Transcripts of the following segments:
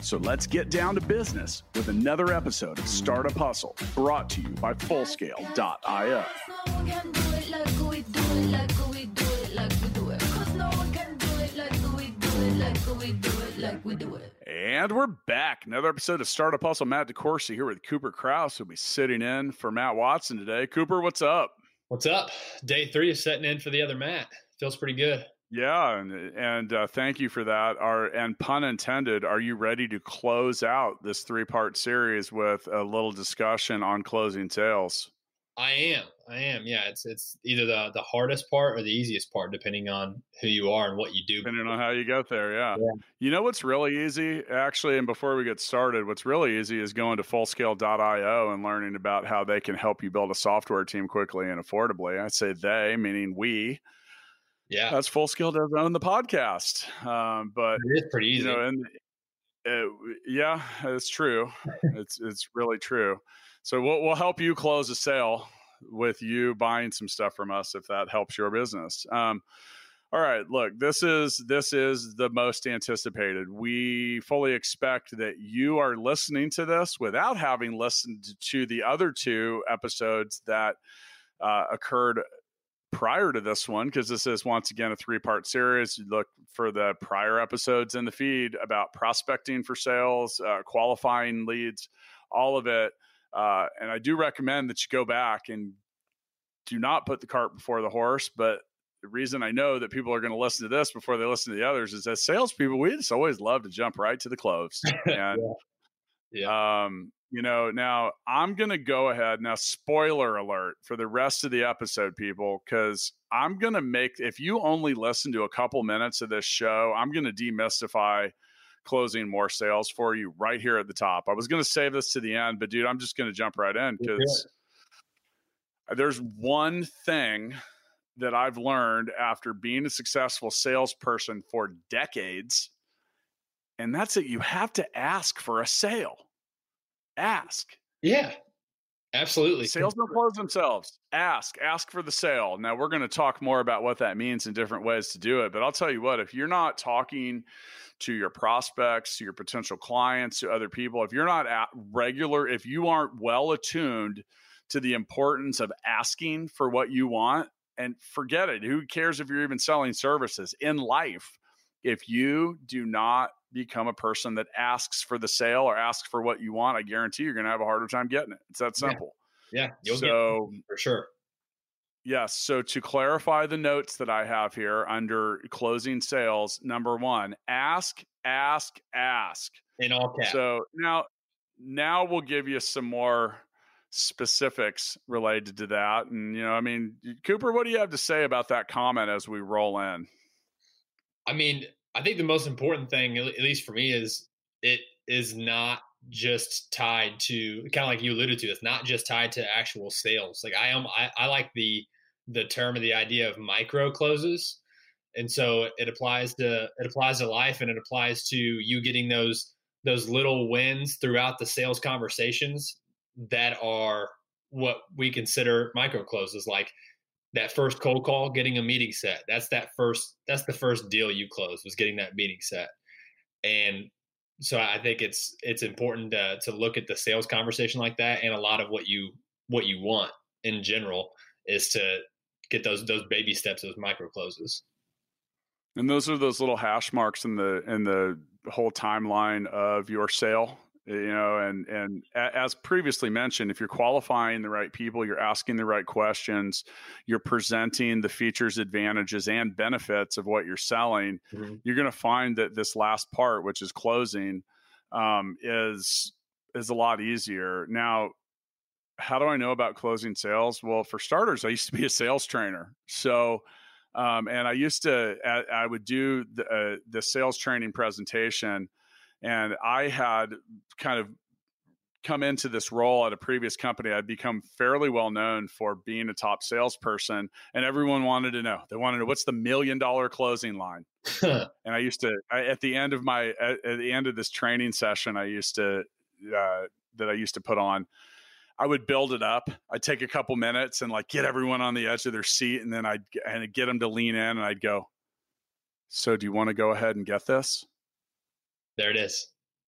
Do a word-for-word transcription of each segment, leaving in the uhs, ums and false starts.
So let's get down to business with another episode of Startup Hustle, brought to you by Fullscale dot i o. And we're back. Another episode of Startup Hustle. Matt DeCorsi here with Cooper Krause, who'll be sitting in for Matt Watson today. Cooper, what's up? What's up? Day three is setting in for the other Matt. Feels pretty good. Yeah, and and uh, thank you for that. Our, and pun intended, are you ready to close out this three-part series with a little discussion on closing sales? I am. I am. Yeah, it's it's either the, the hardest part or the easiest part, depending on who you are and what you do. Depending on how you get there, yeah. yeah. You know what's really easy, actually, and before we get started, what's really easy is going to fullscale dot i o and learning about how they can help you build a software team quickly and affordably. I say they, meaning we. Yeah, that's Fullscale does own the podcast, um, but it's pretty easy. You know, and it, yeah, it's true. it's it's really true. So we'll we'll help you close a sale with you buying some stuff from us if that helps your business. Um, all right, look, this is this is the most anticipated. We fully expect that you are listening to this without having listened to the other two episodes that uh, occurred prior to this one, because this is, once again, a three-part series. You look for the prior episodes in the feed about prospecting for sales, uh, qualifying leads, all of it. Uh, and I do recommend that you go back and do not put the cart before the horse. But the reason I know that people are going to listen to this before they listen to the others is that salespeople, we just always love to jump right to the close. And, yeah. yeah. Um, You know, now I'm going to go ahead. Now, spoiler alert for the rest of the episode, people, because I'm going to make, if you only listen to a couple minutes of this show, I'm going to demystify closing more sales for you right here at the top. I was going to save this to the end, but dude, I'm just going to jump right in because there's one thing that I've learned after being a successful salesperson for decades, and that's that you have to ask for a sale. Ask. Yeah, absolutely. Sales don't close themselves. Ask. Ask for the sale. Now, we're going to talk more about what that means and different ways to do it. But I'll tell you what, if you're not talking to your prospects, to your potential clients, to other people, if you're not at regular, if you aren't well attuned to the importance of asking for what you want, and forget it. Who cares if you're even selling services in life? If you do not become a person that asks for the sale or asks for what you want, I guarantee you're going to have a harder time getting it. It's that simple. Yeah. yeah so for sure. Yes. Yeah, so to clarify the notes that I have here under closing sales, number one, ask, ask, ask. In all caps. So now, now we'll give you some more specifics related to that. And, you know, I mean, Cooper, what do you have to say about that comment as we roll in? I mean, I think the most important thing, at least for me, is it is not just tied to, kind of like you alluded to, it's not just tied to actual sales. Like I am, I, I like the the term or the idea of micro closes, and so it applies to it applies to life, and it applies to you getting those those little wins throughout the sales conversations that are what we consider micro closes, like. That first cold call, getting a meeting set. That's that first, that's the first deal you closed, was getting that meeting set. And so I think it's, it's important to, to look at the sales conversation like that. And a lot of what you, what you want in general is to get those, those baby steps, those micro closes. And those are those little hash marks in the, in the whole timeline of your sale. You know, and, and as previously mentioned, if you're qualifying the right people, you're asking the right questions, you're presenting the features, advantages, and benefits of what you're selling, mm-hmm. you're going to find that this last part, which is closing, um, is, is a lot easier. Now, how do I know about closing sales? Well, for starters, I used to be a sales trainer. So, um, and I used to, I, I would do the, uh, the sales training presentation. And I had kind of come into this role at a previous company, I'd become fairly well known for being a top salesperson, and everyone wanted to know. They wanted to know, what's the million dollar closing line? And I used to, I, at the end of my, at, at the end of this training session, I used to, uh, that I used to put on, I would build it up. I'd take a couple minutes and like get everyone on the edge of their seat. And then I'd, and I'd get them to lean in and I'd go, so do you want to go ahead and get this? There it is.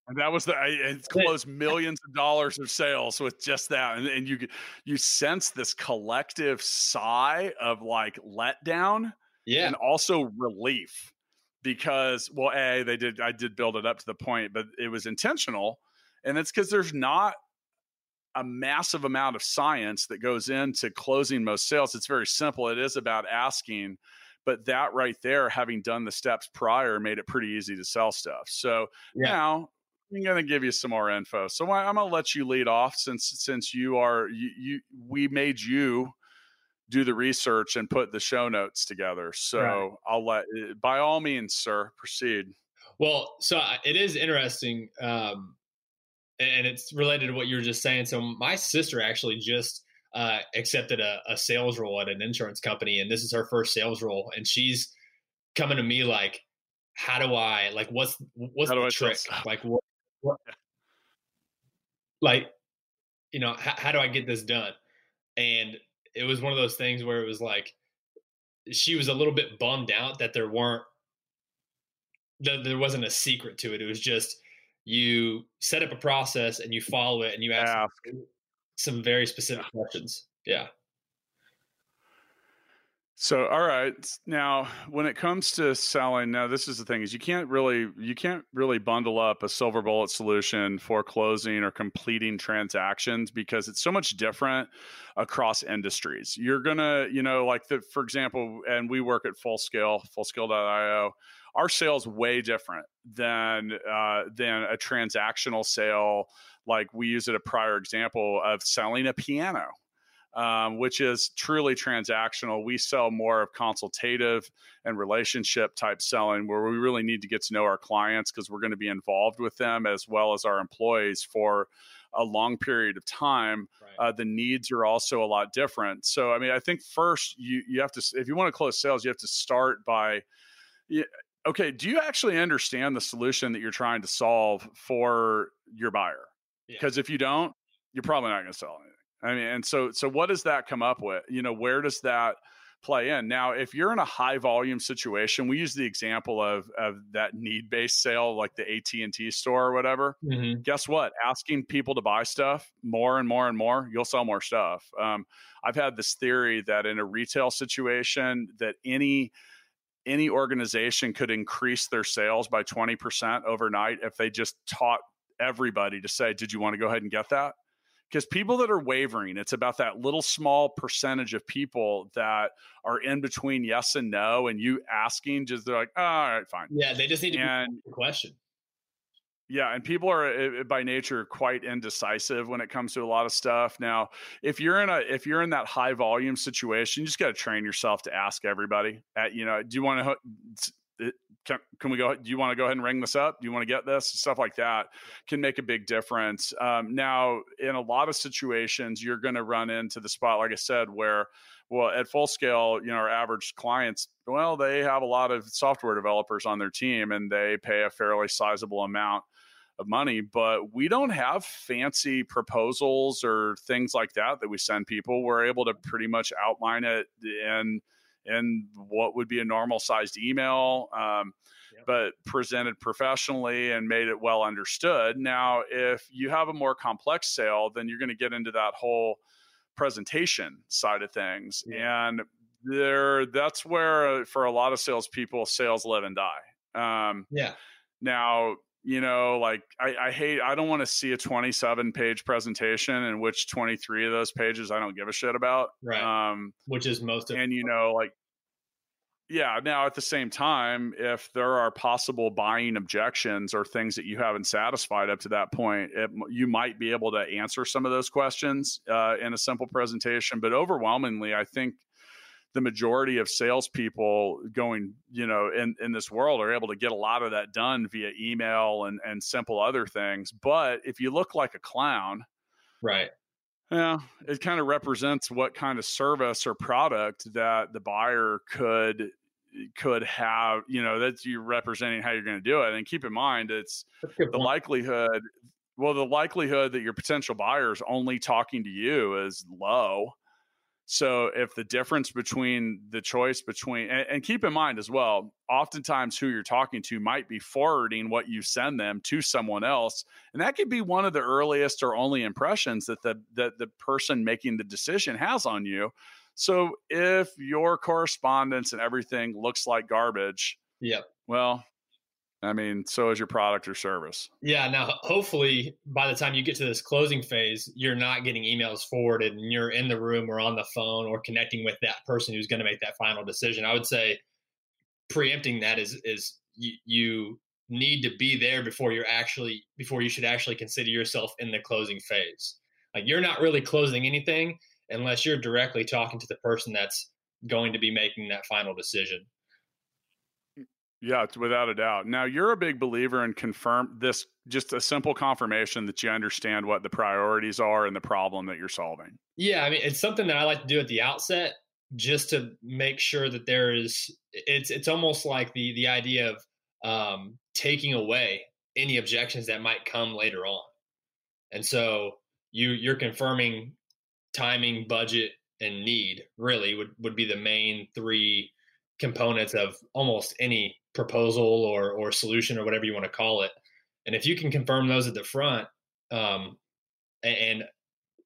And that was the, I it closed millions of dollars of sales with just that. And, and you, you sense this collective sigh of like letdown, yeah, and also relief because, well, A, they did, I did build it up to the point, but it was intentional. And it's because there's not a massive amount of science that goes into closing most sales. It's very simple. It is about asking, but that right there, having done the steps prior, made it pretty easy to sell stuff. So yeah. Now I'm going to give you some more info. So I'm going to let you lead off since, since you are, you, you, we made you do the research and put the show notes together. So right. I'll let, by all means, sir, proceed. Well, so it is interesting. Um, And it's related to what you were just saying. So my sister actually just uh, accepted a, a sales role at an insurance company, and this is her first sales role. And she's coming to me like, "How do I like? What's what's the trick? Like what, what? Like you know, h- how do I get this done?" And it was one of those things where it was like she was a little bit bummed out that there weren't that there wasn't a secret to it. It was just, you set up a process and you follow it and you ask, ask. some very specific yeah. questions. Yeah. So, all right. Now, when it comes to selling, now this is the thing is you can't really, you can't really bundle up a silver bullet solution for closing or completing transactions because it's so much different across industries. You're going to, you know, like the, for example, and we work at Fullscale, full scale dot io. Our sale's way different than uh, than a transactional sale. Like we use it a prior example of selling a piano, um, which is truly transactional. We sell more of consultative and relationship type selling where we really need to get to know our clients because we're going to be involved with them as well as our employees for a long period of time. Right. Uh, the needs are also a lot different. So, I mean, I think first you, you have to, if you want to close sales, you have to start by... You, Okay, do you actually understand the solution that you're trying to solve for your buyer? Because yeah. if you don't, you're probably not going to sell anything. I mean, and so so what does that come up with? You know, where does that play in? Now, if you're in a high volume situation, we use the example of of that need-based sale, like the A T and T store or whatever. Mm-hmm. Guess what? Asking people to buy stuff more and more and more, you'll sell more stuff. Um, I've had this theory that in a retail situation, that any any organization could increase their sales by twenty percent overnight if they just taught everybody to say, did you want to go ahead and get that? Because people that are wavering, it's about that little small percentage of people that are in between yes and no. And you asking, just they're like, oh, all right, fine. Yeah, they just need to be the question. Yeah. And people are by nature quite indecisive when it comes to a lot of stuff. Now, if you're in a, if you're in that high volume situation, you just got to train yourself to ask everybody at, you know, do you want to, can, can we go, do you want to go ahead and ring this up? Do you want to get this? Stuff like that can make a big difference. Um, now in a lot of situations, you're going to run into the spot, like I said, where, well, at Fullscale, you know, our average clients, well, they have a lot of software developers on their team and they pay a fairly sizable amount of money, but we don't have fancy proposals or things like that that we send people. We're able to pretty much outline it in in what would be a normal sized email, um, yep. but presented professionally and made it well understood. Now, if you have a more complex sale, then you're going to get into that whole presentation side of things, yeah. and there that's where for a lot of salespeople, sales live and die. Um, yeah. Now. You know, like I, I hate, I don't want to see a twenty-seven page presentation in which twenty-three of those pages, I don't give a shit about. Right. Um, which is most of and, you know, like, yeah. Now at the same time, if there are possible buying objections or things that you haven't satisfied up to that point, it, you might be able to answer some of those questions uh, in a simple presentation. But overwhelmingly, I think the majority of salespeople going, you know, in, in this world are able to get a lot of that done via email and, and simple other things. But if you look like a clown Right. Yeah, it kind of represents what kind of service or product that the buyer could could have, you know, that's you representing how you're going to do it. And keep in mind, it's the point. likelihood, well, the likelihood that your potential buyer is only talking to you is low. So if the difference between the choice between, and, and keep in mind as well, oftentimes who you're talking to might be forwarding what you send them to someone else. And that could be one of the earliest or only impressions that the, that the person making the decision has on you. So if your correspondence and everything looks like garbage, yeah, well, I mean, so is your product or service. Yeah. Now, hopefully by the time you get to this closing phase, you're not getting emails forwarded and you're in the room or on the phone or connecting with that person who's going to make that final decision. I would say preempting that is, is you, you need to be there before you're actually, before you should actually consider yourself in the closing phase. Like you're not really closing anything unless you're directly talking to the person that's going to be making that final decision. Yeah, it's without a doubt. Now, you're a big believer in confirm this, just a simple confirmation that you understand what the priorities are and the problem that you're solving. Yeah, I mean, it's something that I like to do at the outset just to make sure that there is, it's it's almost like the the idea of um, taking away any objections that might come later on. And so you you're confirming timing, budget, and need really would, would be the main three components of almost any proposal or or solution or whatever you want to call it. And if you can confirm those at the front um, and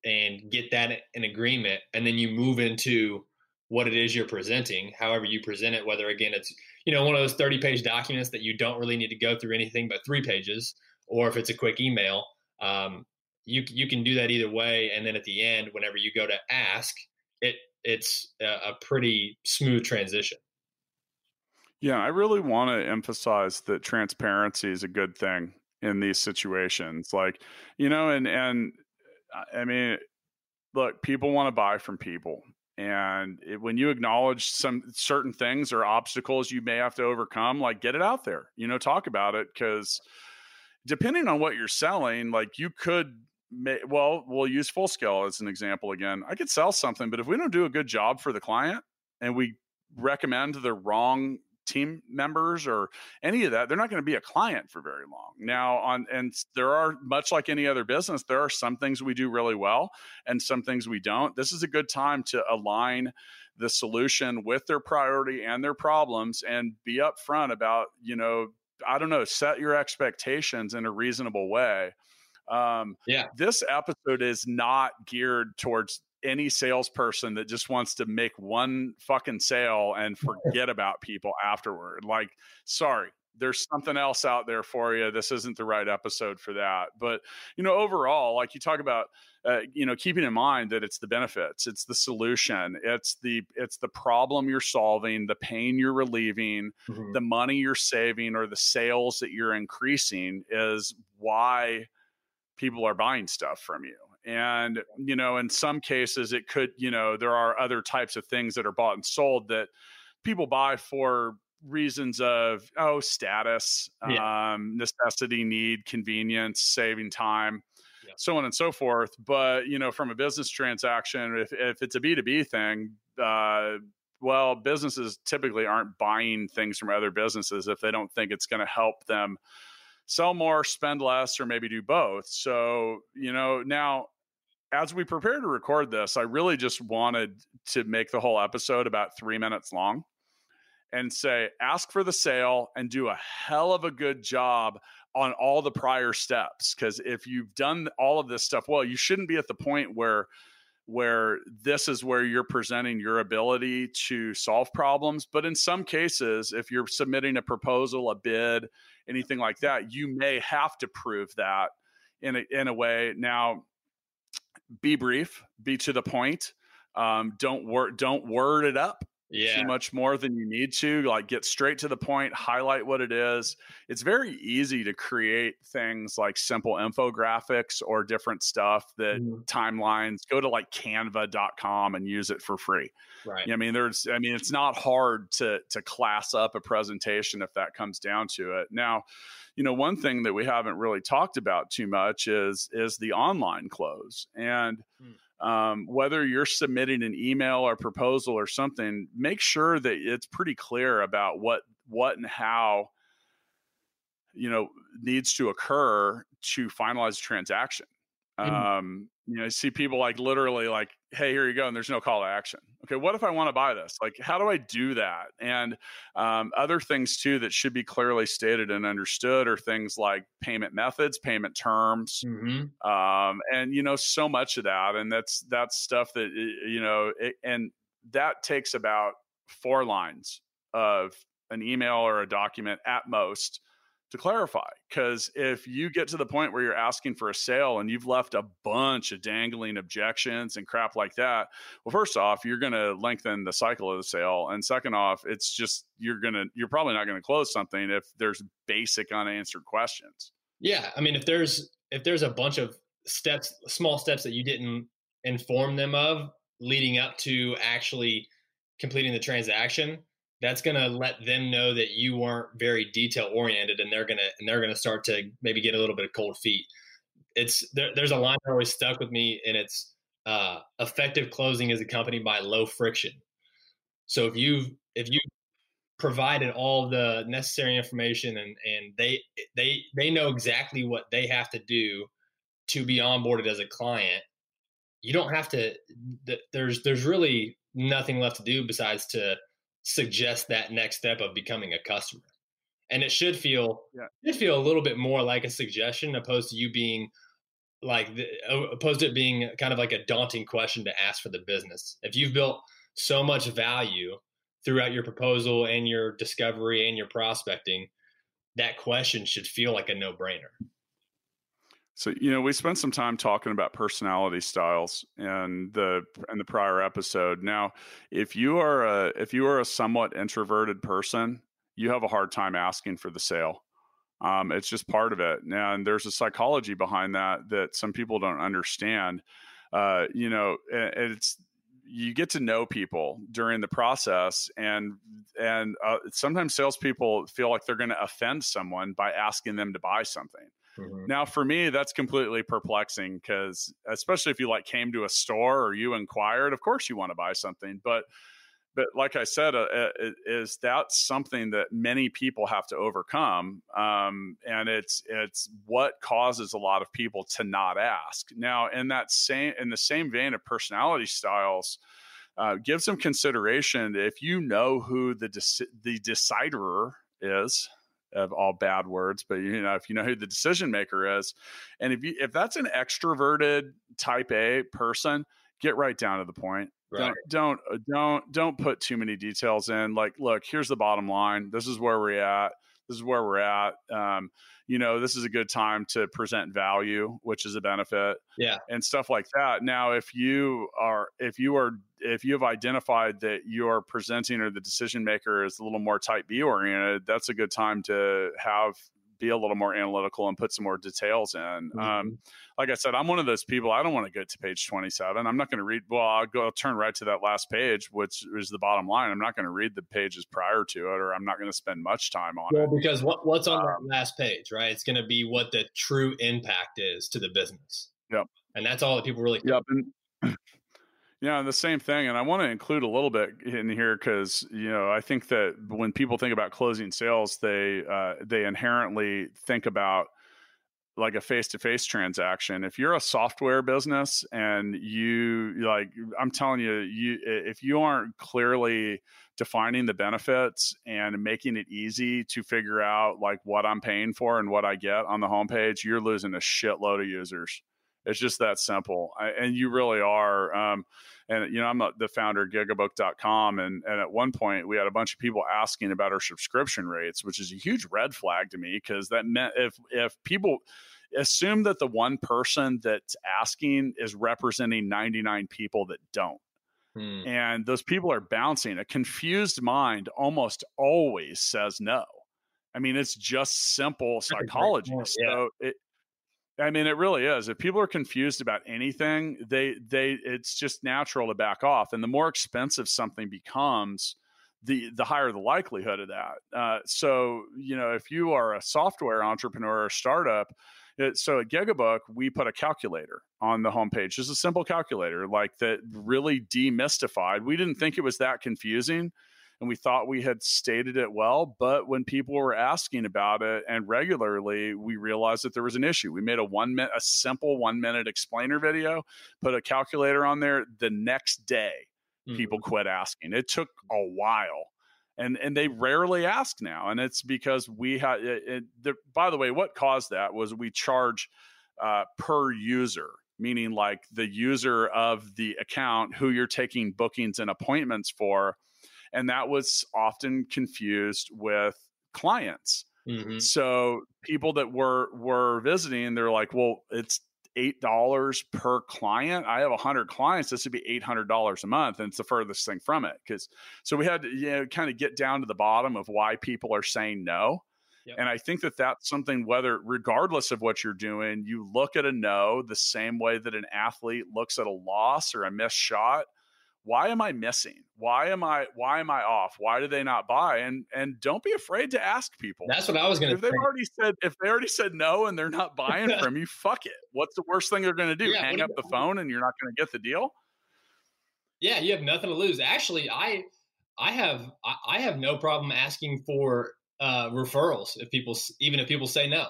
and get that in agreement, and then you move into what it is you're presenting, however you present it, whether, again, it's, you know, one of those thirty-page documents that you don't really need to go through anything but three pages, or if it's a quick email, um, you you can do that either way. And then at the end, whenever you go to ask, it it's a, a pretty smooth transition. Yeah, I really want to emphasize that transparency is a good thing in these situations. Like, you know, and and I mean, look, people want to buy from people. And it, when you acknowledge some certain things or obstacles you may have to overcome, like get it out there, you know, talk about it. Because depending on what you're selling, like you could, may, well, we'll use Fullscale as an example again. I could sell something, but if we don't do a good job for the client and we recommend the wrong team members or any of that, they're not going to be a client for very long. Now, on and there are, much like any other business, there are some things we do really well and some things we don't. This is a good time to align the solution with their priority and their problems and be upfront about, you know, I don't know, set your expectations in a reasonable way. Um, yeah. This episode is not geared towards any salesperson that just wants to make one fucking sale and forget about people afterward. Like, sorry, there's something else out there for you. This isn't the right episode for that. But, you know, overall, like you talk about, uh, you know, keeping in mind that it's the benefits, it's the solution, it's the, it's the problem you're solving, the pain you're relieving, mm-hmm. the money you're saving, or the sales that you're increasing is why people are buying stuff from you. And, you know, in some cases it could, you know, there are other types of things that are bought and sold that people buy for reasons of, oh, status, yeah. um, necessity, need, convenience, saving time, yeah. so on and so forth. But, you know, from a business transaction, if, if it's a B two B thing, uh, well, businesses typically aren't buying things from other businesses if they don't think it's going to help them sell more, spend less, or maybe do both. So, you know, now, as we prepare to record this, I really just wanted to make the whole episode about three minutes long and say, ask for the sale and do a hell of a good job on all the prior steps. Because if you've done all of this stuff well, you shouldn't be at the point where where this is where you're presenting your ability to solve problems. But in some cases, if you're submitting a proposal, a bid, anything like that, you may have to prove that in a, in a way. Now, be brief, be to the point. Um, don't wor- don't word it up. yeah. too much more than you need to. Like, get straight to the point, highlight what it is. It's very easy to create things like simple infographics or different stuff that mm-hmm. timelines. Go to like canva dot com and use it for free. Right. I mean, there's, I mean, it's not hard to, to class up a presentation if that comes down to it. Now, you know, one thing that we haven't really talked about too much is, is the online close. And mm. um, whether you're submitting an email or proposal or something, make sure that it's pretty clear about what, what and how, you know, needs to occur to finalize the transaction. Mm. Um, you know, I see people like literally like, hey, here you go. And there's no call to action. Okay. What if I want to buy this? Like, how do I do that? And um, other things too, that should be clearly stated and understood are things like payment methods, payment terms. Mm-hmm. Um, and, you know, so much of that, and that's, that's stuff that, you know, it, and that takes about four lines of an email or a document at most to clarify. Because if you get to the point where you're asking for a sale and you've left a bunch of dangling objections and crap like that, well, first off, you're going to lengthen the cycle of the sale. And second off, it's just, you're going to, you're probably not going to close something if there's basic unanswered questions. Yeah. I mean, if there's, if there's a bunch of steps, small steps that you didn't inform them of leading up to actually completing the transaction, that's going to let them know that you weren't very detail oriented, and they're going to, and they're going to start to maybe get a little bit of cold feet. It's there, there's a line that always stuck with me, and it's uh, effective closing is accompanied by low friction. So if you, if you provided all the necessary information, and, and they, they, they know exactly what they have to do to be onboarded as a client, you don't have to, th- there's, there's really nothing left to do besides to suggest that next step of becoming a customer. And it should feel, yeah. it feel a little bit more like a suggestion, opposed to you being like, the, opposed to it being kind of like a daunting question to ask for the business. If you've built so much value throughout your proposal and your discovery and your prospecting, that question should feel like a no-brainer. So, you know, we spent some time talking about personality styles in the in the prior episode. Now, if you are a if you are a somewhat introverted person, you have a hard time asking for the sale. Um, it's just part of it. Now, and there's a psychology behind that that some people don't understand. Uh, you know, it's you get to know people during the process, and and uh, sometimes salespeople feel like they're going to offend someone by asking them to buy something. Mm-hmm. Now, for me, that's completely perplexing, because especially if you like came to a store or you inquired, of course you want to buy something. But but like I said, uh, uh, is that something that many people have to overcome? Um, and it's it's what causes a lot of people to not ask. Now, in that same in the same vein of personality styles, uh, give some consideration if you know who the deci- the decider is. Of all bad words, but you know, if you know who the decision maker is, and if you, if that's an extroverted type A person, get right down to the point. Right. Don't, don't, don't, don't put too many details in. Like, look, here's the bottom line. This is where we're at. This is where we're at. Um, you know, this is a good time to present value, which is a benefit, yeah, and stuff like that. Now, if you are, if you are, if you have identified that you're presenting or the decision maker is a little more type B oriented, that's a good time to have be a little more analytical and put some more details in. Mm-hmm. Um, like I said, I'm one of those people. I don't want to get to page twenty-seven. I'm not going to read. Well, I'll go I'll turn right to that last page, which is the bottom line. I'm not going to read the pages prior to it, or I'm not going to spend much time on well, it. Because what, what's on um, that last page, right? It's going to be what the true impact is to the business. Yep. And that's all that people really. Yep. And, yeah, the same thing. And I want to include a little bit in here because, you know, I think that when people think about closing sales, they uh, they inherently think about like a face-to-face transaction. If you're a software business and you like, I'm telling you, you if you aren't clearly defining the benefits and making it easy to figure out like what I'm paying for and what I get on the homepage, you're losing a shitload of users. It's just that simple. I, and you really are. Um, and, you know, I'm a, the founder of Gigabook dot com. And, and at one point, we had a bunch of people asking about our subscription rates, which is a huge red flag to me, because that meant if if people assume that the one person that's asking is representing ninety-nine people that don't. Hmm. And those people are bouncing. A confused mind almost always says no. I mean, it's just simple psychology. Yeah. So it, I mean, it really is. If people are confused about anything, they they it's just natural to back off. And the more expensive something becomes, the the higher the likelihood of that. Uh, so, you know, if you are a software entrepreneur or startup, it, so at Gigabook, we put a calculator on the homepage. Just a simple calculator, like that really demystified. We didn't think it was that confusing. And we thought we had stated it well, but when people were asking about it and regularly, we realized that there was an issue. We made a one minute, a simple one minute explainer video, put a calculator on there. The next day, mm-hmm. people quit asking. It took a while, and and they rarely ask now. And it's because we had. By the way, what caused that was we charge uh, per user. Meaning like the user of the account who you're taking bookings and appointments for. And that was often confused with clients. Mm-hmm. So people that were were visiting, they're like, well, it's eight dollars per client. I have one hundred clients. This would be eight hundred dollars a month. And it's the furthest thing from it. Cause, so we had to you know, kind of get down to the bottom of why people are saying no. Yep. And I think that that's something, whether regardless of what you're doing, you look at a no the same way that an athlete looks at a loss or a missed shot. Why am I missing? Why am I why am I off? Why do they not buy? And and don't be afraid to ask people. That's what I was going to say. If they've already said if they already said no and they're not buying from you, fuck it. What's the worst thing they're going to do? Yeah, hang up the phone and you're not going to get the deal? Yeah, you have nothing to lose. Actually, I I have I, I have no problem asking for uh, referrals if people even if people say no.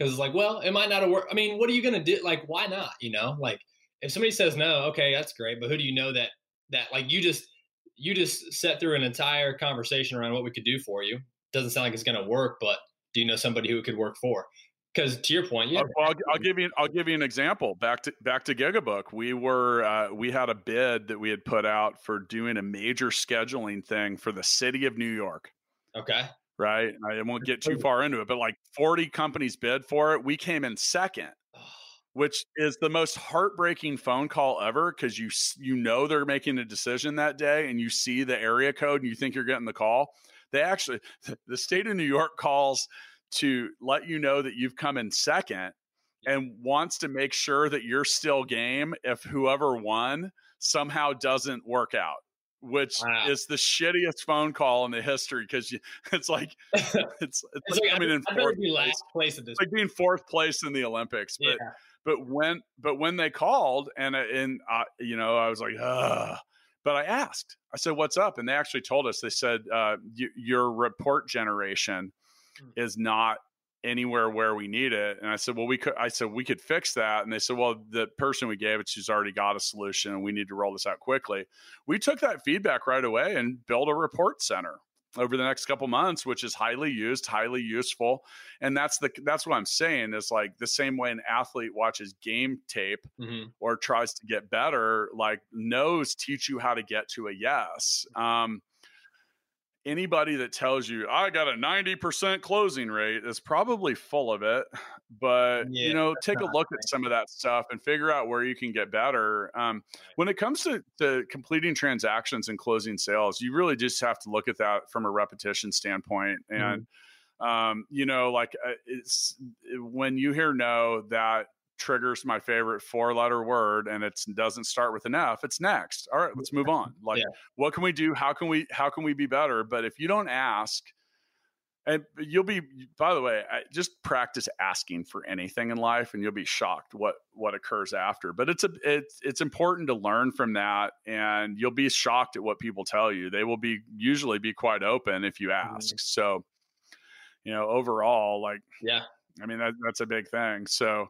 Cuz it's like, well, it might not work. I mean, what are you going to do? Like, why not, you know? Like if somebody says no, okay, that's great, but who do you know that that like you just, you just set through an entire conversation around what we could do for you. Doesn't sound like it's going to work, but do you know somebody who it could work for? Because to your point, yeah. Well, I'll, I'll give you, I'll give you an example. Back to, back to Gigabook. We were, uh, we had a bid that we had put out for doing a major scheduling thing for the city of New York. Okay. Right. I won't get too far into it, but like forty companies bid for it. We came in second. Which is the most heartbreaking phone call ever, because you you know they're making a decision that day and you see the area code and you think you're getting the call. They actually, the state of New York calls to let you know that you've come in second and wants to make sure that you're still game if whoever won somehow doesn't work out. Which wow. is the shittiest phone call in the history, because it's like it's, it's, it's like coming in fourth place. place it's like being fourth place in the Olympics. But yeah. but when but when they called and and I, you know I was like, ugh. But I asked. I said, "What's up?" And they actually told us. They said, uh, y- "Your report generation hmm. is not anywhere where we need it." And I said, well, we could, I said, we could fix that. And they said, well, the person we gave it to's already got a solution and we need to roll this out quickly. We took that feedback right away and built a report center over the next couple months, which is highly used, highly useful. And that's the, that's what I'm saying is like the same way an athlete watches game tape mm-hmm. or tries to get better, like no's teach you how to get to a yes. Um, Anybody that tells you I got a ninety percent closing rate is probably full of it, but yeah, you know, take a look right. at some of that stuff and figure out where you can get better. Um, when it comes to, to completing transactions and closing sales, you really just have to look at that from a repetition standpoint. And, mm-hmm. um, you know, like uh, it's when you hear no, that triggers my favorite four letter word, and it doesn't start with an F. It's next. All right, let's move on. Like, yeah. what can we do? How can we, how can we be better? But if you don't ask, and you'll be, by the way, just practice asking for anything in life and you'll be shocked what, what occurs after, but it's a, it's, it's important to learn from that. And you'll be shocked at what people tell you. They will be usually be quite open if you ask. Mm-hmm. So, you know, overall, like, yeah, I mean, that, that's a big thing. So,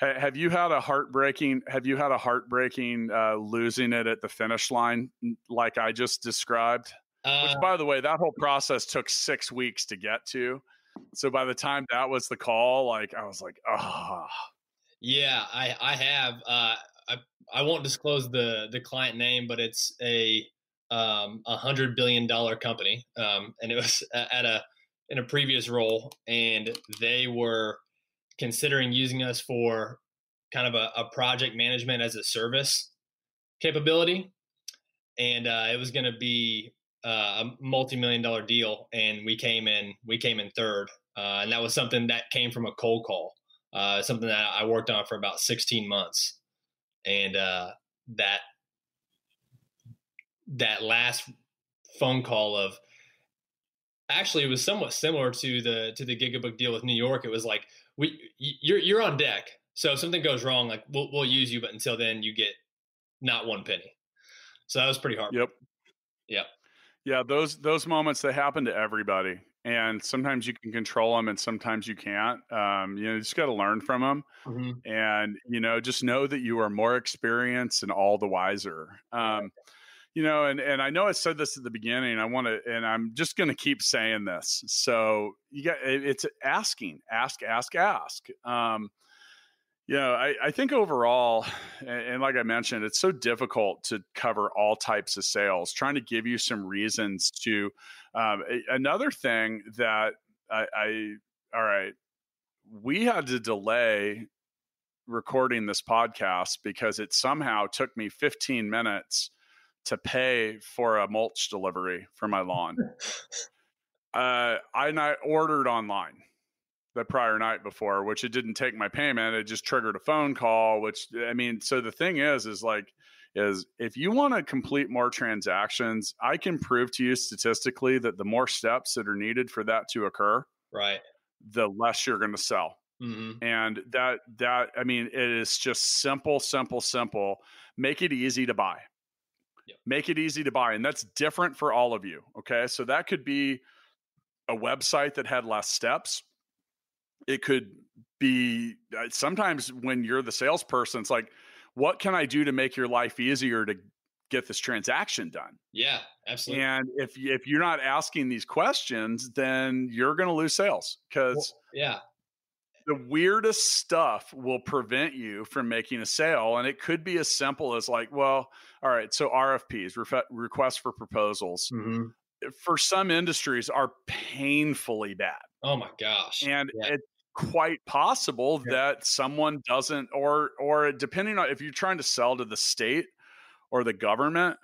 Have you had a heartbreaking, have you had a heartbreaking uh, losing it at the finish line, like I just described? Uh, Which, by the way, that whole process took six weeks to get to. So by the time that was the call, like I was like, ah. Oh. Yeah, I, I have. Uh, I, I won't disclose the the client name, but it's a um, one hundred billion dollars company. Um, and it was at a in a previous role, and they were considering using us for kind of a, a project management as a service capability. and uh, it was going to be uh, a multi-million dollar deal. And we came in, we came in third. Uh, and that was something that came from a cold call, uh, something that I worked on for about sixteen months. And uh, that, that last phone call of, actually, it was somewhat similar to the to the Gigabook deal with New York. It was like, we you're you're on deck. So if something goes wrong, like we'll we'll use you, but until then, you get not one penny. So that was pretty hard. Yep. Yep. Yeah. Those those moments, they happen to everybody, and sometimes you can control them, and sometimes you can't. Um, you know, you just got to learn from them, mm-hmm. and you know, just know that you are more experienced and all the wiser. Um, right. You know, and, and I know I said this at the beginning, I want to, and I'm just going to keep saying this. So you got, it's asking, ask, ask, ask. Um, you know, I, I think overall, and, and like I mentioned, it's so difficult to cover all types of sales, trying to give you some reasons to, um, a, another thing that I, I, all right, we had to delay recording this podcast because it somehow took me fifteen minutes to pay for a mulch delivery for my lawn. uh, I, and I ordered online the prior night before, which it didn't take my payment. It just triggered a phone call, which, I mean, so the thing is, is like, is if you want to complete more transactions, I can prove to you statistically that the more steps that are needed for that to occur, right, the less you're going to sell. Mm-hmm. And that, that, I mean, it is just simple, simple, simple. Make it easy to buy. Yep. Make it easy to buy. And that's different for all of you. Okay. So that could be a website that had less steps. It could be uh, sometimes when you're the salesperson, it's like, what can I do to make your life easier to get this transaction done? Yeah, absolutely. And if, if you're not asking these questions, then you're going to lose sales because well, yeah. the weirdest stuff will prevent you from making a sale. And it could be as simple as like, well, all right, so R F Ps, ref- requests for proposals, mm-hmm. for some industries are painfully bad. Oh my gosh. And yeah. it's quite possible yeah. that someone doesn't, or, or depending on if you're trying to sell to the state or the government,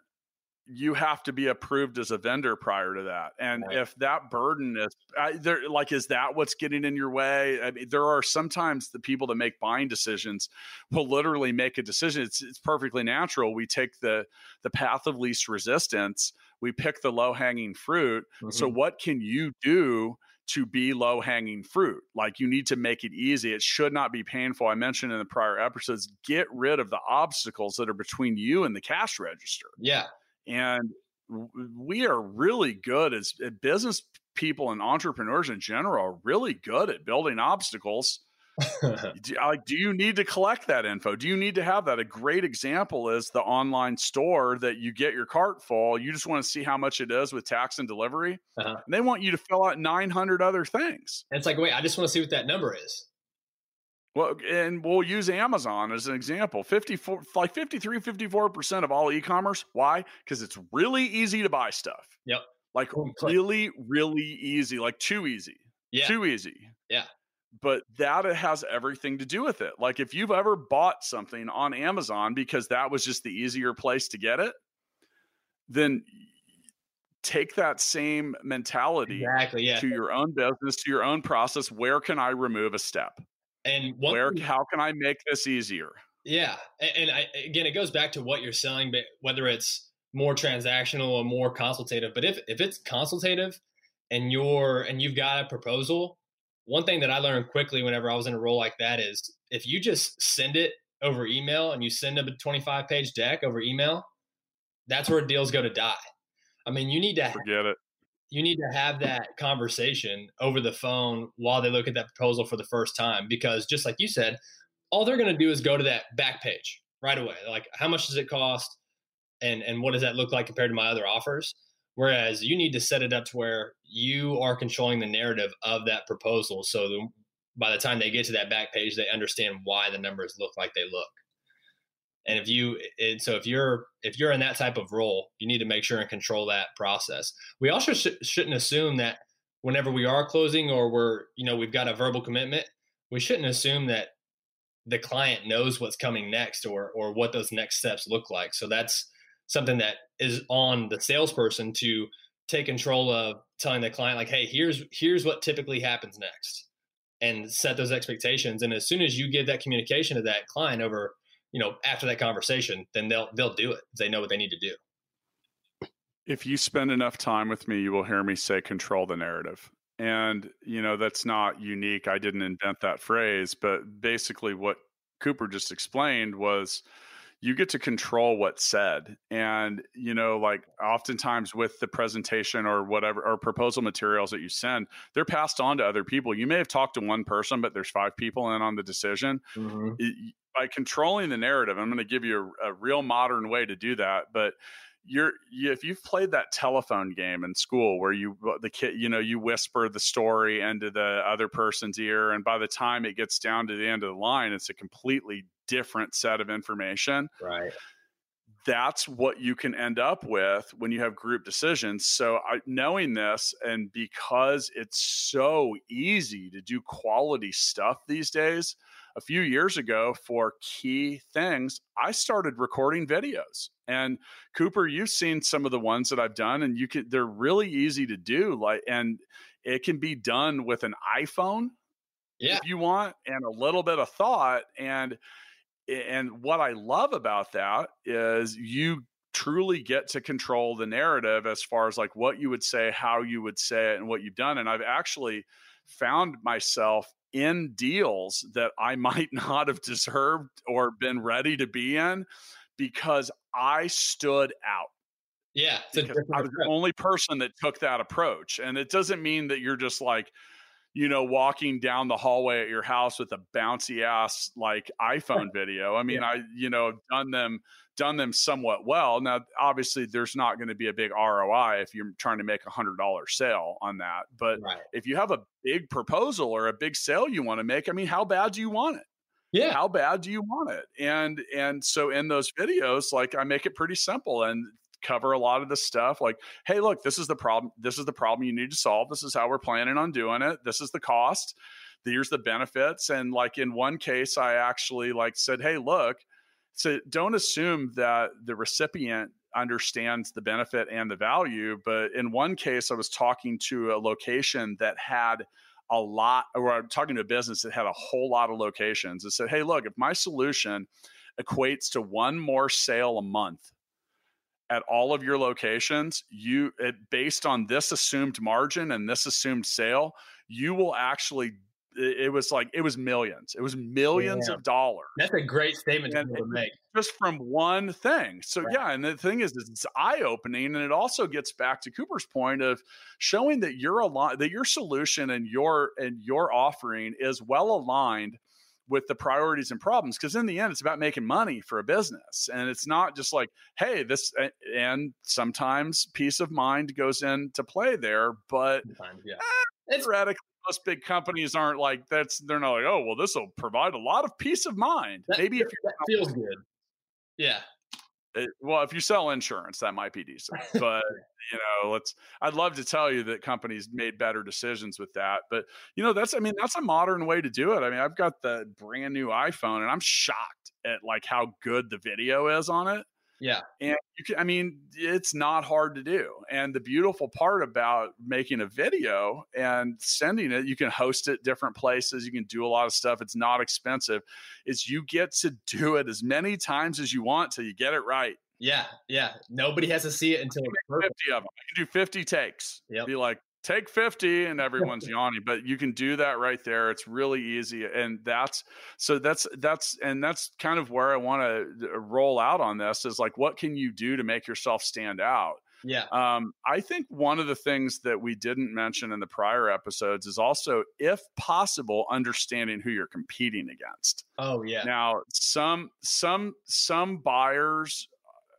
you have to be approved as a vendor prior to that. And right. if that burden is I, there, like, is that what's getting in your way? I mean, there are sometimes the people that make buying decisions will literally make a decision. It's it's perfectly natural. We take the, the path of least resistance. We pick the low hanging fruit. Mm-hmm. So what can you do to be low hanging fruit? Like, you need to make it easy. It should not be painful. I mentioned in the prior episodes, get rid of the obstacles that are between you and the cash register. Yeah. And we are really good as business people and entrepreneurs in general are really good at building obstacles. do, like, do you need to collect that info? Do you need to have that? A great example is the online store that you get your cart full. You just want to see how much it is with tax and delivery. Uh-huh. And they want you to fill out nine hundred other things. And it's like, wait, I just want to see what that number is. Well, and we'll use Amazon as an example. fifty-four, like fifty-three, fifty-four percent of all e-commerce. Why? Because it's really easy to buy stuff. Yep. Like really, really easy. Like too easy. Yeah. Too easy. Yeah. But that has everything to do with it. Like if you've ever bought something on Amazon because that was just the easier place to get it, then take that same mentality exactly, yeah. to your own business, to your own process. Where can I remove a step? And one, where, how can I make this easier? Yeah. And, and I, again, it goes back to what you're selling, but whether it's more transactional or more consultative, but if, if it's consultative and you're, and you've got a proposal, one thing that I learned quickly whenever I was in a role like that is if you just send it over email and you send them a twenty-five page deck over email, that's where deals go to die. I mean, you need to forget have, it. You need to have that conversation over the phone while they look at that proposal for the first time, because just like you said, all they're going to do is go to that back page right away. Like, how much does it cost? And, and what does that look like compared to my other offers? Whereas you need to set it up to where you are controlling the narrative of that proposal. So the, by the time they get to that back page, they understand why the numbers look like they look. And if you, and so if you're, if you're in that type of role, you need to make sure and control that process. We also sh- shouldn't assume that whenever we are closing or we're, you know, we've got a verbal commitment, we shouldn't assume that the client knows what's coming next or, or what those next steps look like. So that's, something that is on the salesperson to take control of, telling the client like, hey, here's here's what typically happens next, and set those expectations. And as soon as you give that communication to that client over, you know, after that conversation, then they'll they'll do it. They know what they need to do. If you spend enough time with me, you will hear me say control the narrative. And, you know, that's not unique. I didn't invent that phrase, but basically what Cooper just explained was you get to control what's said. And, you know, like oftentimes with the presentation or whatever, or proposal materials that you send, they're passed on to other people. You may have talked to one person, but there's five people in on the decision. Mm-hmm. It, by controlling the narrative, I'm going to give you a, a real modern way to do that. But You're, you, if you've played that telephone game in school where you the kid, you know, you whisper the story into the other person's ear, and by the time it gets down to the end of the line, it's a completely different set of information. Right. That's what you can end up with when you have group decisions. So I, knowing this, and because it's so easy to do quality stuff these days, a few years ago for key things, I started recording videos. And Cooper, you've seen some of the ones that I've done, and you can, they're really easy to do. Like, and it can be done with an iPhone, yeah, if you want, and a little bit of thought. And, and what I love about that is you truly get to control the narrative as far as like what you would say, how you would say it, and what you've done. And I've actually found myself in deals that I might not have deserved or been ready to be in because I stood out. Yeah. I was approach. the only person that took that approach. And it doesn't mean that you're just like, you know, walking down the hallway at your house with a bouncy ass, like iPhone video. I mean, yeah. I, you know, I've done them, done them somewhat well. Now, obviously there's not going to be a big R O I if you're trying to make a hundred dollar sale on that. But right. if you have a big proposal or a big sale you want to make, I mean, how bad do you want it? Yeah. How bad do you want it? And, and so in those videos, like I make it pretty simple and cover a lot of the stuff like, hey, look, this is the problem. This is the problem you need to solve. This is how we're planning on doing it. This is the cost. Here's the benefits. And like in one case, I actually like said, hey, look, so don't assume that the recipient understands the benefit and the value. But in one case, I was talking to a location that had a lot, or I'm talking to a business that had a whole lot of locations. I said, hey, look, if my solution equates to one more sale a month at all of your locations, you it, based on this assumed margin and this assumed sale, you will actually, it, it was like, it was millions. It was millions yeah. of dollars. That's a great statement and, to make. Just from one thing. So right. yeah, and the thing is, it's eye-opening, and it also gets back to Cooper's point of showing that you're aligned, that your solution and your and your offering is well aligned with the priorities and problems. Because in the end, it's about making money for a business. And it's not just like, hey, this, and sometimes peace of mind goes into play there. But yeah. eh, it's theoretically, most big companies aren't like, that's, they're not like, oh, well, this will provide a lot of peace of mind. That, Maybe if you're that feels good. Yeah. It, well, if you sell insurance, that might be decent, but you know, let's, I'd love to tell you that companies made better decisions with that, but you know, that's, I mean, that's a modern way to do it. I mean, I've got the brand new iPhone and I'm shocked at like how good the video is on it. Yeah. And you can, I mean, it's not hard to do. And the beautiful part about making a video and sending it, you can host it different places. You can do a lot of stuff. It's not expensive. It's you get to do it as many times as you want till you get it right. Yeah. Yeah. Nobody has to see it until it's perfect. fifty of them. I can do fifty takes. Yep. Be like, take fifty and everyone's yawning, but you can do that right there. It's really easy. And that's, so that's, that's, and that's kind of where I want to roll out on this is like, what can you do to make yourself stand out? Yeah. Um, I think one of the things that we didn't mention in the prior episodes is also, if possible, understanding who you're competing against. Oh yeah. Now some, some, some buyers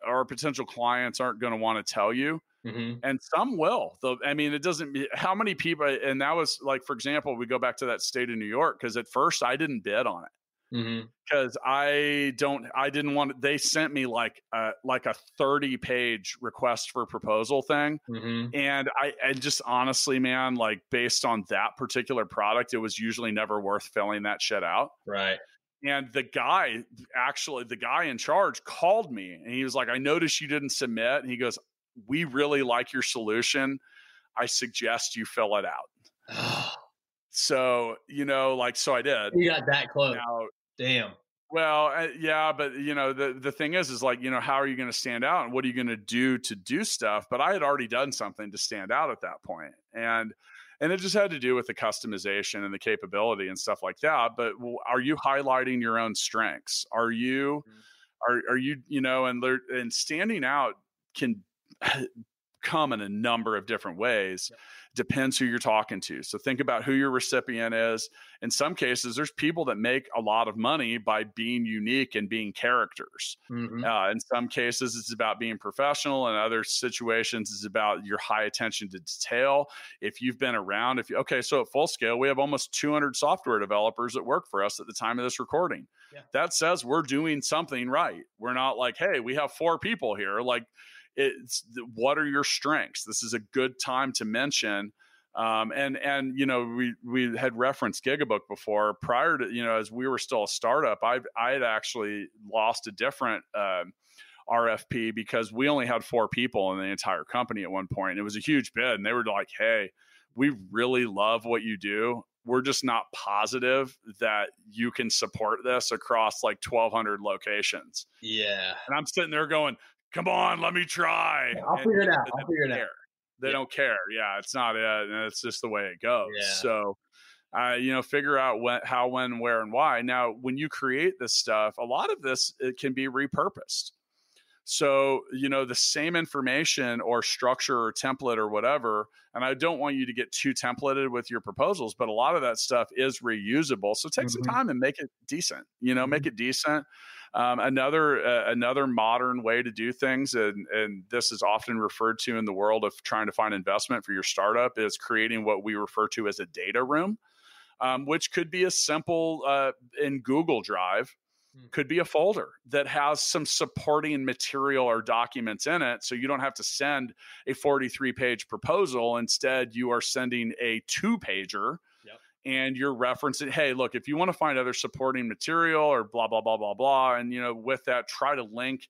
or potential clients aren't going to want to tell you. Mm-hmm. And some will. The, I mean, it doesn't be how many people. And that was like, for example, we go back to that state of New York, because at first I didn't bid on it because mm-hmm. I don't I didn't want it. They sent me like a, like a thirty page request for proposal thing. Mm-hmm. And I and just honestly, man, like based on that particular product, it was usually never worth filling that shit out. Right. And the guy, actually, the guy in charge called me and he was like, I noticed you didn't submit. And he goes, we really like your solution. I suggest you fill it out. So, you know, like, so I did. You got that close. Now, damn. Well, uh, yeah, but you know, the, the thing is, is like, you know, how are you going to stand out and what are you going to do to do stuff? But I had already done something to stand out at that point. And, and it just had to do with the customization and the capability and stuff like that. But are you highlighting your own strengths? Are you, mm-hmm. are, are you, you know, and, and standing out can come in a number of different ways. Yeah. Depends who you're talking to. So think about who your recipient is. In some cases, there's people that make a lot of money by being unique and being characters. Mm-hmm. Uh, in some cases, it's about being professional. In other situations, it's about your high attention to detail. If you've been around, if you, okay, so at Fullscale, we have almost two hundred software developers that work for us at the time of this recording. Yeah. That says we're doing something right. We're not like, hey, we have four people here. Like, it's what are your strengths? This is a good time to mention. Um, and, and, you know, we, we had referenced Gigabook before. Prior to, you know, as we were still a startup, I I had actually lost a different uh, R F P because we only had four people in the entire company at one point. It was a huge bid. And they were like, hey, we really love what you do. We're just not positive that you can support this across like twelve hundred locations. Yeah. And I'm sitting there going, come on, let me try. Yeah, I'll and figure it out. I'll figure it care. out. They yeah. don't care. Yeah, it's not it. It's just the way it goes. Yeah. So, uh, you know, figure out when, how, when, where, and why. Now, when you create this stuff, a lot of this, it can be repurposed. So, you know, the same information or structure or template or whatever, and I don't want you to get too templated with your proposals, but a lot of that stuff is reusable. So take mm-hmm. some time and make it decent, you know, mm-hmm. make it decent. Um, another uh, another modern way to do things, and, and this is often referred to in the world of trying to find investment for your startup, is creating what we refer to as a data room, um, which could be a simple uh, in Google Drive, hmm. could be a folder that has some supporting material or documents in it. So you don't have to send a forty-three page proposal. Instead, you are sending a two-pager. And you're referencing, hey, look, if you want to find other supporting material or blah, blah, blah, blah, blah. And, you know, with that, try to link,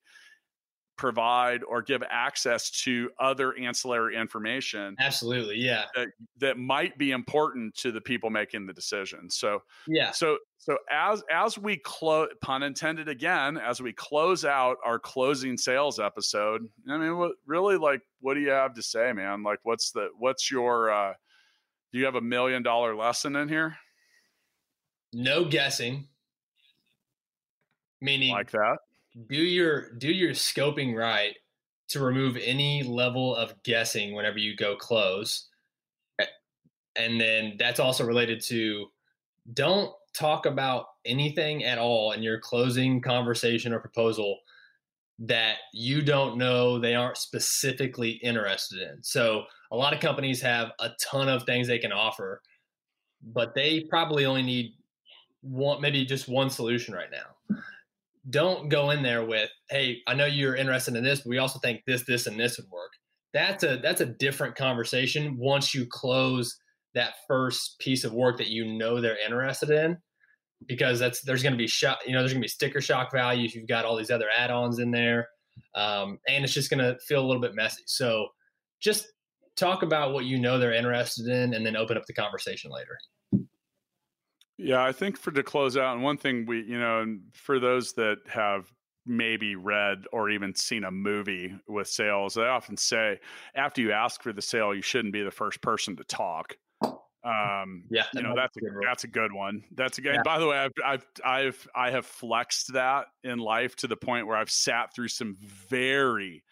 provide, or give access to other ancillary information. Absolutely. Yeah. That, that might be important to the people making the decision. So, yeah. So, so as, as we close, pun intended again, as we close out our closing sales episode, I mean, what, really, like, what do you have to say, man? Like, what's the, what's your, uh, do you have a million dollar lesson in here? No guessing. Meaning like that. Do your do your scoping right to remove any level of guessing whenever you go close. And then that's also related to don't talk about anything at all in your closing conversation or proposal that you don't know they aren't specifically interested in. So a lot of companies have a ton of things they can offer, but they probably only need one, maybe just one solution right now. Don't go in there with, hey, I know you're interested in this, but we also think this, this, and this would work. That's a, that's a different conversation once you close that first piece of work that you know they're interested in, because that's, there's going to be shot, you know, there's gonna be sticker shock value if you've got all these other add-ons in there. Um, and it's just going to feel a little bit messy. So just talk about what you know they're interested in and then open up the conversation later. Yeah, I think for to close out, and one thing we, you know, and for those that have maybe read or even seen a movie with sales, they often say, after you ask for the sale, you shouldn't be the first person to talk. Um, yeah, you know, that's, a, that's a good one. That's a good, yeah. By the way, I've, I've, I've, I have flexed that in life to the point where I've sat through some very,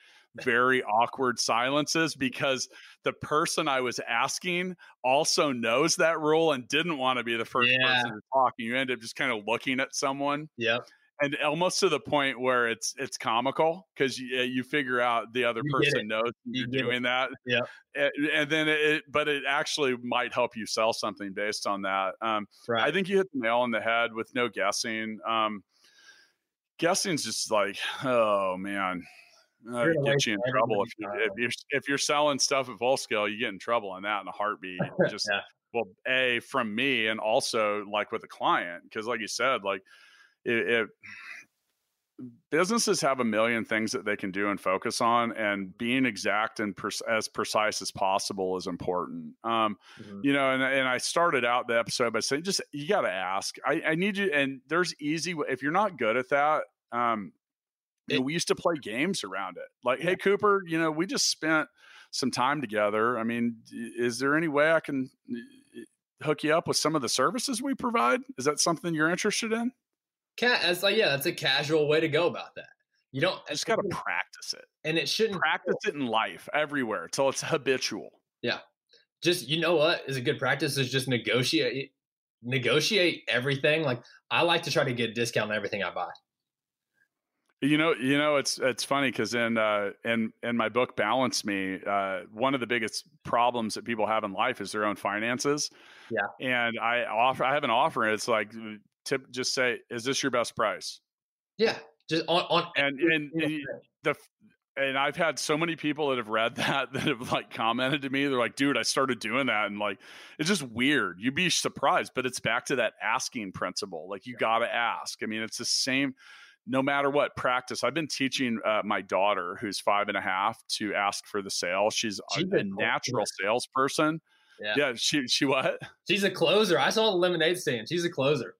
very awkward silences because the person I was asking also knows that rule and didn't want to be the first yeah. person to talk. And you end up just kind of looking at someone. Yep. And almost to the point where it's it's comical because you, you figure out the other you person knows you're you doing it. that. Yeah. And, and then it, but it actually might help you sell something based on that. Um, right. I think you hit the nail on the head with no guessing. Um, guessing's just like, oh man, uh, it gets you in trouble. If, you, if you're if you're selling stuff at Fullscale, you get in trouble on that in a heartbeat. Just yeah. well, A, from me, and also like with a client, because like you said, like, it, it businesses have a million things that they can do and focus on, and being exact and per, as precise as possible is important. Um, mm-hmm. You know, and, and I started out the episode by saying, just, you got to ask, I, I need you. And there's easy, if you're not good at that, um, it, you know, we used to play games around it. Like, yeah. Hey, Cooper, you know, we just spent some time together. I mean, is there any way I can hook you up with some of the services we provide? Is that something you're interested in? That's like, yeah, that's a casual way to go about that. You don't you just got to practice it, and it shouldn't practice it in life everywhere till it's habitual. Yeah. Just, you know, what is a good practice is just negotiate, negotiate everything. Like, I like to try to get a discount on everything I buy. You know, you know, it's, it's funny. Cause in, uh, in, in my book, Balance Me, uh, one of the biggest problems that people have in life is their own finances. Yeah. And I offer, I have an offer. And it's like, tip, just say, is this your best price? Yeah. Just on, on and, and, and the, and I've had so many people that have read that, that have like commented to me. They're like, dude, I started doing that. And like, it's just weird. You'd be surprised, but it's back to that asking principle. Like, you yeah. got to ask. I mean, it's the same, no matter what, practice. I've been teaching uh, my daughter, who's five and a half, to ask for the sale. She's, She's a, a natural salesperson. Yeah. yeah. She, she what? She's a closer. I saw the lemonade stand. She's a closer.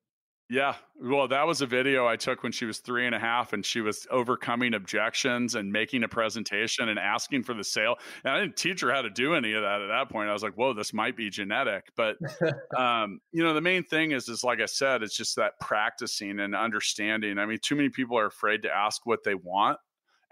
Yeah. Well, that was a video I took when she was three and a half, and she was overcoming objections and making a presentation and asking for the sale. And I didn't teach her how to do any of that at that point. I was like, whoa, this might be genetic. But, um, you know, the main thing is, is like I said, it's just that practicing and understanding. I mean, too many people are afraid to ask what they want,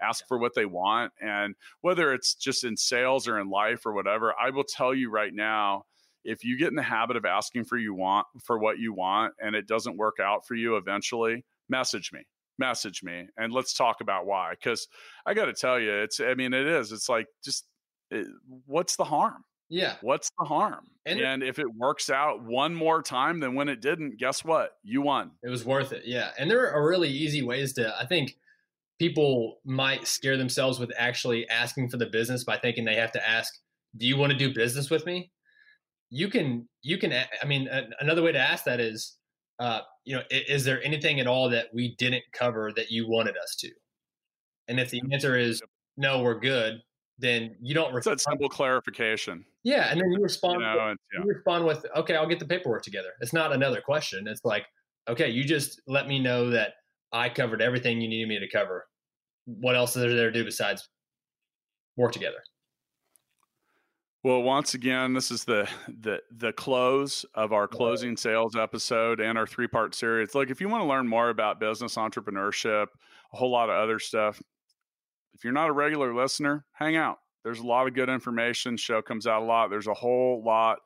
ask for what they want. And whether it's just in sales or in life or whatever, I will tell you right now, if you get in the habit of asking for you want for what you want, and it doesn't work out for you eventually, message me, message me, and let's talk about why. Because I got to tell you, it's I mean, it is. It's like, just it, what's the harm? Yeah, what's the harm? And, and it, if it works out one more time than when it didn't, guess what? You won. It was worth it. Yeah, and there are really easy ways to. I think people might scare themselves with actually asking for the business by thinking they have to ask, "Do you want to do business with me?" You can, you can, I mean, another way to ask that is, uh, you know, is there anything at all that we didn't cover that you wanted us to? And if the answer is no, we're good, then you don't respond. It's that simple clarification. Yeah. And then you respond, you know, with, yeah. you respond with, okay, I'll get the paperwork together. It's not another question. It's like, okay, you just let me know that I covered everything you needed me to cover. What else is there to do besides work together? Well, once again, this is the the the close of our closing sales episode and our three-part series. Look, if you want to learn more about business entrepreneurship, a whole lot of other stuff, if you're not a regular listener, hang out. There's a lot of good information. Show comes out a lot. There's a whole lot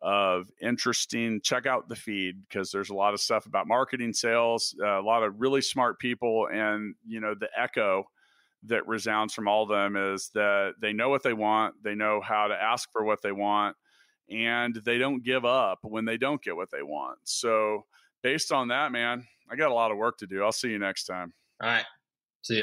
of interesting. Check out the feed, because there's a lot of stuff about marketing, sales, uh, a lot of really smart people, and you know the echo that resounds from all of them is that they know what they want. They know how to ask for what they want, and they don't give up when they don't get what they want. So based on that, man, I got a lot of work to do. I'll see you next time. All right. See you.